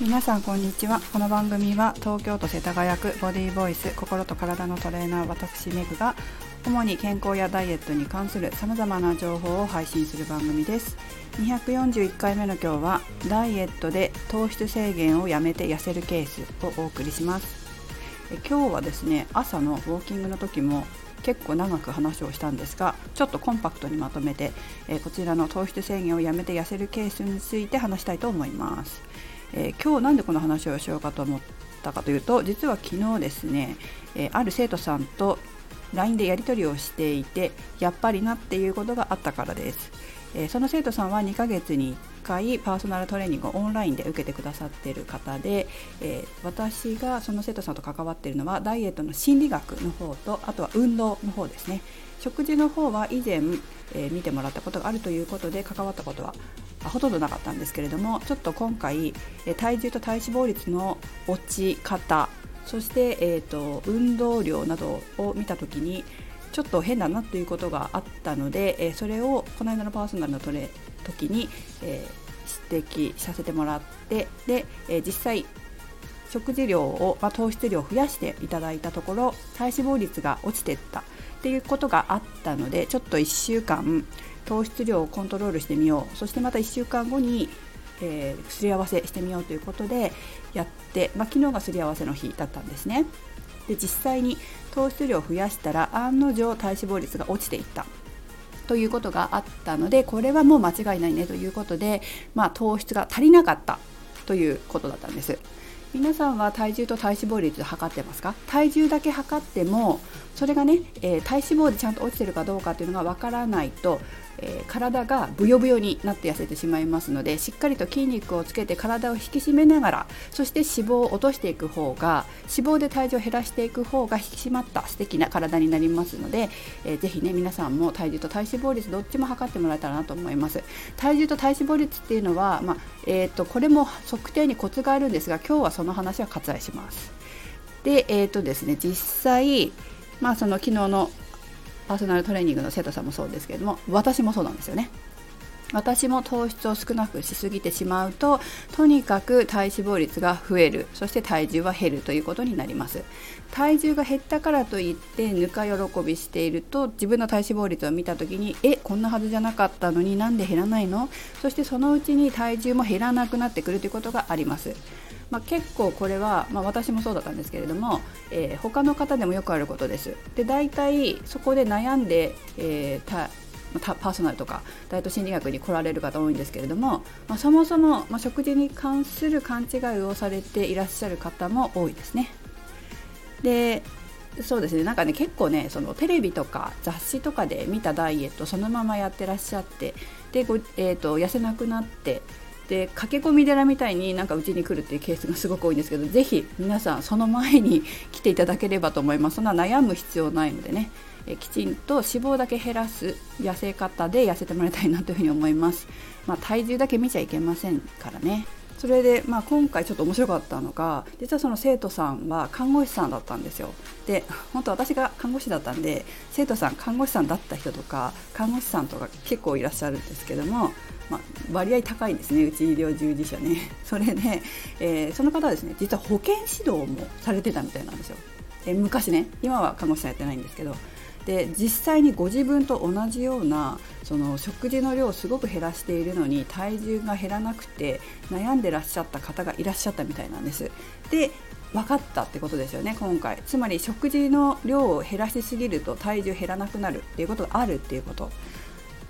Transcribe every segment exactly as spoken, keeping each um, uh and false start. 皆さんこんにちは。この番組は東京都世田谷区ボディボイス心と体のトレーナー私メグが主に健康やダイエットに関する様々な情報を配信する番組です。にひゃくよんじゅういっかいめの今日はダイエットで糖質制限をやめて痩せるケースをお送りします。え今日はですね、朝のウォーキングの時も結構長く話をしたんですが、ちょっとコンパクトにまとめてえこちらの糖質制限をやめて痩せるケースについて話したいと思います。えー、今日なんでこの話をしようかと思ったかというと、実は昨日ですね、えー、ある生徒さんと ライン でやり取りをしていて、やっぱりなっていうことがあったからです。えー、その生徒さんはにかげつにいっかいパーソナルトレーニングをオンラインで受けてくださっている方で、えー、私がその生徒さんと関わっているのはダイエットの心理学の方と、あとは運動の方ですね。食事の方は以前、えー、見てもらったことがあるということで関わったことはほとんどなかったんですけれども、ちょっと今回体重と体脂肪率の落ち方、そして、えーと、運動量などを見たときにちょっと変だなということがあったので、それをこの間のパーソナルのとれ時に、えー、指摘させてもらって、で実際食事量を、まあ、糖質量を増やしていただいたところ、体脂肪率が落ちていったっていうことがあったので、ちょっといっしゅうかん糖質量をコントロールしてみよう、そしてまたいっしゅうかんごに、えー、すり合わせしてみようということでやって、まあ、昨日がすり合わせの日だったんですね。で実際に糖質量を増やしたら案の定体脂肪率が落ちていったということがあったので、これはもう間違いないねということで、まあ、糖質が足りなかったということだったんです。皆さんは体重と体脂肪率を測ってますか？体重だけ測ってもそれがね、えー、体脂肪でちゃんと落ちてるかどうかっていうのがわからないと、えー、体がブヨブヨになって痩せてしまいますので、しっかりと筋肉をつけて体を引き締めながら、そして脂肪を落としていく方が、脂肪で体重を減らしていく方が引き締まった素敵な体になりますので、えー、ぜひね皆さんも体重と体脂肪率どっちも測ってもらえたらなと思います。体重と体脂肪率っていうのは、まあえー、とこれも測定にコツがあるんですが、今日はその話は割愛します。で、えーとですね、実際、まあ、その昨日のパーソナルトレーニングの生徒さんもそうですけれども、私もそうなんですよね。私も糖質を少なくしすぎてしまうと、とにかく体脂肪率が増える、そして体重は減るということになります。体重が減ったからといってぬか喜びしていると、自分の体脂肪率を見た時に、えこんなはずじゃなかったのになんで減らないの、そしてそのうちに体重も減らなくなってくるということがあります。まあ、結構これは、まあ、私もそうだったんですけれども、えー、他の方でもよくあることです。で、大体そこで悩んで、えー、たたパーソナルとかダイエット心理学に来られる方多いんですけれども、まあ、そもそも、まあ、食事に関する勘違いをされていらっしゃる方も多いですね。でそうですね、なんかね結構ね、そのテレビとか雑誌とかで見たダイエットそのままやってらっしゃって、でご、えーと、痩せなくなって、で駆け込み寺みたいになんかうちに来るっていうケースがすごく多いんですけど、ぜひ皆さんその前に来ていただければと思います。そんな悩む必要ないのでね、えきちんと脂肪だけ減らす痩せ方で痩せてもらいたいなというふうに思います。まあ、体重だけ見ちゃいけませんからね。それで、まあ、今回ちょっと面白かったのが、実はその生徒さんは看護師さんだったんですよ。で、本当私が看護師だったんで、生徒さん看護師さんだった人とか看護師さんとか結構いらっしゃるんですけども、まあ、割合高いんですね、うち医療従事者ね。それで、えー、その方はですね、実は保健指導もされてたみたいなんですよ。えー、昔ね、今は看護師さんやってないんですけど、で実際にご自分と同じようなその食事の量をすごく減らしているのに体重が減らなくて悩んでらっしゃった方がいらっしゃったみたいなんです。で分かったってことですよね、今回。つまり食事の量を減らしすぎると体重減らなくなるっていうことがあるっていうこと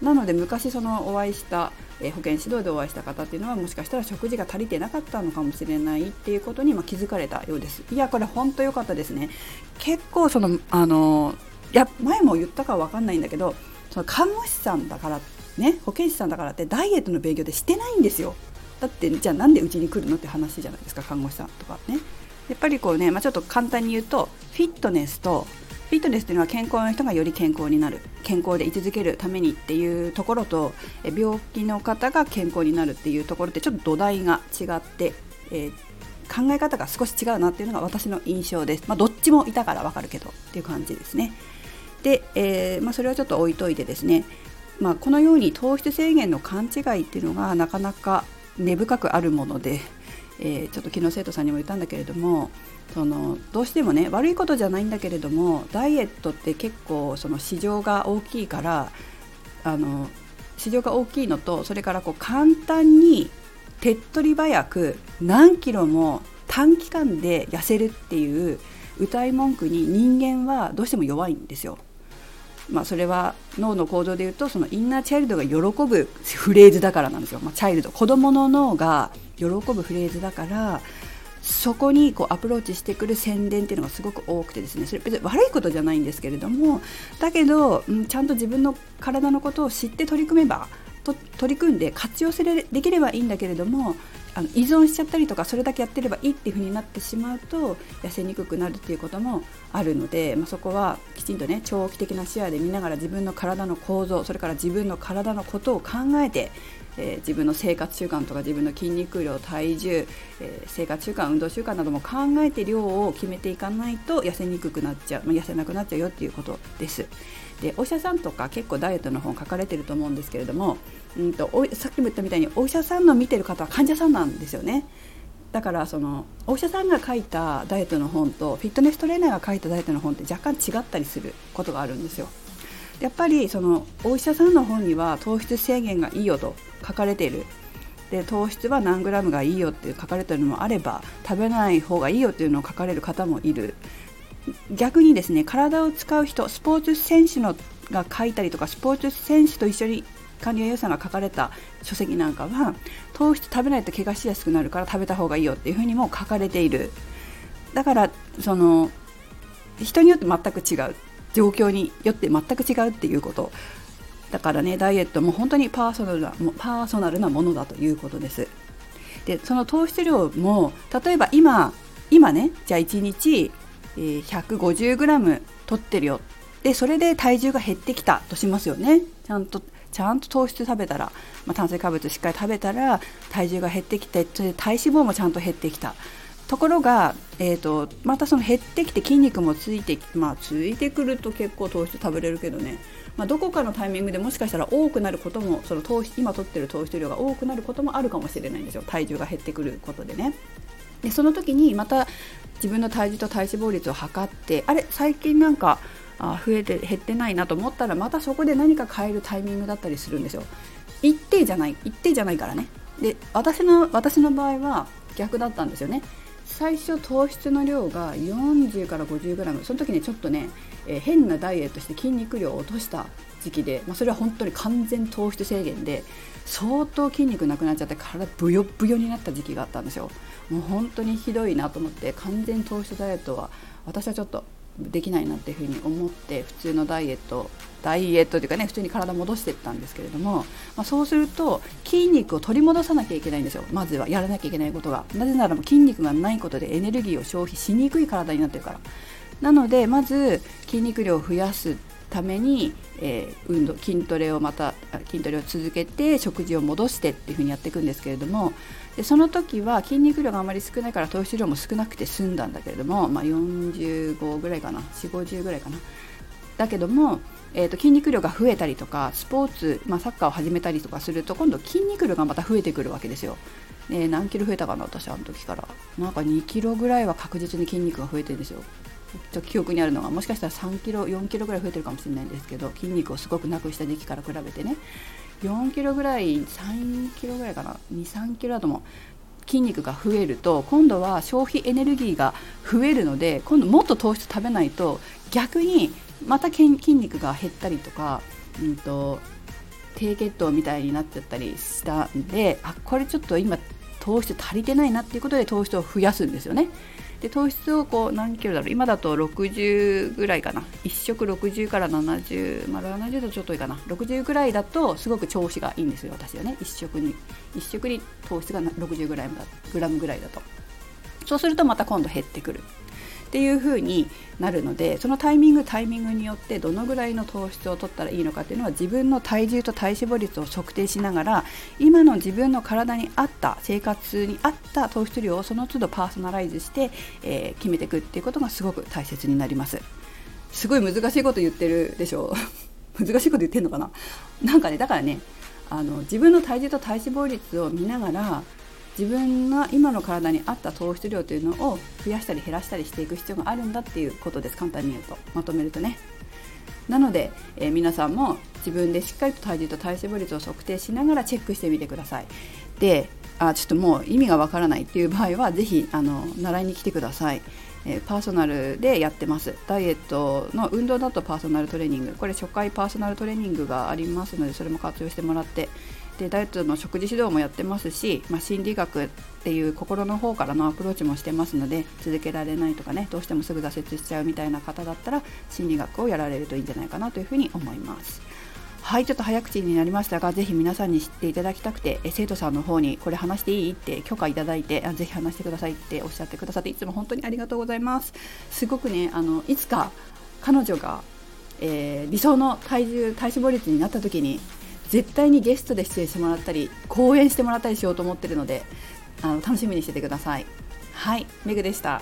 なので、昔そのお会いした、えー、保健指導でお会いした方っていうのは、もしかしたら食事が足りてなかったのかもしれないっていうことに、まあ、気づかれたようです。いやこれ本当良かったですね。結構そのあのいや前も言ったかは分かんないんだけど、その看護師さんだからね、保健師さんだからってダイエットの勉強ってしてないんですよ。だってじゃあなんでうちに来るのって話じゃないですか、看護師さんとかね。やっぱりこうね、まあ、ちょっと簡単に言うとフィットネスとフィットネスというのは健康の人がより健康になる、健康で居続けるためにっていうところと、病気の方が健康になるっていうところってちょっと土台が違って、えー、考え方が少し違うなっていうのが私の印象です。まあ、どっちもいたからわかるけどっていう感じですね。で、えーまあ、それはちょっと置いといてですね、まあ、このように糖質制限の勘違いっていうのがなかなか根深くあるもので、えー、ちょっと昨日生徒さんにも言ったんだけれども、そのどうしてもね、悪いことじゃないんだけれども、ダイエットって結構その市場が大きいから、あの市場が大きいのと、それからこう簡単に手っ取り早く何キロも短期間で痩せるっていう謳い文句に人間はどうしても弱いんですよ。まあ、それは脳の構造でいうと、そのインナーチャイルドが喜ぶフレーズだからなんですよ。まあ、チャイルド、子供の脳が喜ぶフレーズだから、そこにこうアプローチしてくる宣伝っていうのがすごく多くてですね、それ別に悪いことじゃないんですけれども、だけど、うん、ちゃんと自分の体のことを知って取り組めばと取り組んで活用できればいいんだけれども、あの依存しちゃったりとか、それだけやってればいいっていう風になってしまうと痩せにくくなるっていうこともあるので、まあ、そこはきちんとね、長期的な視野で見ながら自分の体の構造、それから自分の体のことを考えて、えー、自分の生活習慣とか自分の筋肉量、体重、えー、生活習慣、運動習慣なども考えて量を決めていかないと痩せにくくなっちゃう、まあ、痩せなくなっちゃうよっていうことです。で、お医者さんとか結構ダイエットの本書かれてると思うんですけれども、うんとさっきも言ったみたいにお医者さんの見てる方は患者さんなんですよね。だからそのお医者さんが書いたダイエットの本とフィットネストレーナーが書いたダイエットの本って若干違ったりすることがあるんですよ。やっぱりそのお医者さんの本には糖質制限がいいよと書かれている、で糖質は何グラムがいいよって書かれているのもあれば、食べない方がいいよっていうのを書かれる方もいる。逆にですね、体を使う人、スポーツ選手のが書いたりとか、スポーツ選手と一緒に管理栄養士さんが書かれた書籍なんかは、糖質食べないと怪我しやすくなるから食べた方がいいよっていうふうにも書かれている。だからその人によって全く違う、状況によって全く違うっていうことだからね、ダイエットも本当にパーソナルな、パーソナルなものだということです。で、その糖質量も、例えば今今ね、じゃあいちにちひゃくごじゅうグラム 取ってるよ。で、それで体重が減ってきたとしますよね。ちゃんとちゃんと糖質食べたら、まあ、炭水化物しっかり食べたら体重が減ってきて、体脂肪もちゃんと減ってきた。ところが、えーと、またその減ってきて筋肉もついて、まあ、ついてくると結構糖質食べれるけどね、まあ、どこかのタイミングでもしかしたら多くなることも、その糖質、今取ってる糖質量が多くなることもあるかもしれないんですよ。体重が減ってくることでね。で、その時にまた自分の体重と体脂肪率を測って、あれ最近なんかあ増えて減ってないなと思ったら、またそこで何か変えるタイミングだったりするんですよ。一定じゃない一定じゃないからね。で、私の私の場合は逆だったんですよね。最初糖質の量がよんじゅうからごじゅうグラム、その時にちょっとね、えー、変なダイエットして筋肉量を落とした時期で、まあ、それは本当に完全糖質制限で相当筋肉なくなっちゃって、体ブヨブヨになった時期があったんですよ。もう本当にひどいなと思って、完全糖質ダイエットは私はちょっとできないなっていうふうに思って、普通のダイエットダイエットというかね、普通に体戻していったんですけれども、まあ、そうすると筋肉を取り戻さなきゃいけないんですよ。まずはやらなきゃいけないことが、なぜならもう筋肉がないことでエネルギーを消費しにくい体になってるから。なのでまず筋肉量を増やすために、えー、運動筋トレをまた筋トレを続けて、食事を戻してっていう風にやっていくんですけれども、でその時は筋肉量があまり少ないから糖質量も少なくて済んだんだけれども、まあ、よんじゅうごぐらいかな、よんじゅうごじゅうぐらいかな。だけども、えー、と筋肉量が増えたりとか、スポーツ、まあ、サッカーを始めたりとかすると、今度筋肉量がまた増えてくるわけですよ。で何キロ増えたかな、私あの時からなんかにキロぐらいは確実に筋肉が増えてるんですよ。ちょっと記憶にあるのが、もしかしたらさんキロよんキロぐらい増えてるかもしれないんですけど、筋肉をすごくなくした時期から比べてね、よんキロぐらい、さんキロぐらいかな、にさんキロだとも筋肉が増えると、今度は消費エネルギーが増えるので、今度もっと糖質食べないと逆にまた筋肉が減ったりとか、うんと低血糖みたいになっちゃったりしたんで、あ、これちょっと今糖質足りてないなっていうことで糖質を増やすんですよね。で糖質をこう何キロだろう、今だとろくじゅうぐらいかな、いっ食ろくじゅうからななじゅう、まあ、ななじゅうだとちょっといいかな、ろくじゅうぐらいだとすごく調子がいいんですよ、私はね。いっ食にいっ食に糖質がろくじゅうぐらいグラムぐらいだと、そうするとまた今度減ってくるっていう風になるので、そのタイミングタイミングによってどのぐらいの糖質を取ったらいいのかっていうのは、自分の体重と体脂肪率を測定しながら、今の自分の体に合った、生活に合った糖質量をその都度パーソナライズして、えー、決めていくっていうことがすごく大切になります。すごい難しいこと言ってるでしょ難しいこと言ってんのかな、なんかね、だからね、あの自分の体重と体脂肪率を見ながら、自分が今の体に合った糖質量というのを増やしたり減らしたりしていく必要があるんだっていうことです。簡単に言うと、まとめるとね。なので、えー、皆さんも自分でしっかりと体重と体脂肪率を測定しながらチェックしてみてください。で、あ、ちょっともう意味がわからないっていう場合はぜひあの習いに来てください。えー、パーソナルでやってます。ダイエットの運動だとパーソナルトレーニング、これ初回パーソナルトレーニングがありますので、それも活用してもらって、でダイエットの食事指導もやってますし、まあ、心理学っていう心の方からのアプローチもしてますので、続けられないとかね、どうしてもすぐ挫折しちゃうみたいな方だったら心理学をやられるといいんじゃないかなというふうに思います。はい、ちょっと早口になりましたが、ぜひ皆さんに知っていただきたくて、え生徒さんの方にこれ話していいって許可いただいて、あぜひ話してくださいっておっしゃってくださって、いつも本当にありがとうございます。すごくね、あのいつか彼女が、えー、理想の体重体脂肪率になった時に絶対にゲストで出演してもらったり講演してもらったりしようと思っているので、あの楽しみにしててください。はい、メグでした。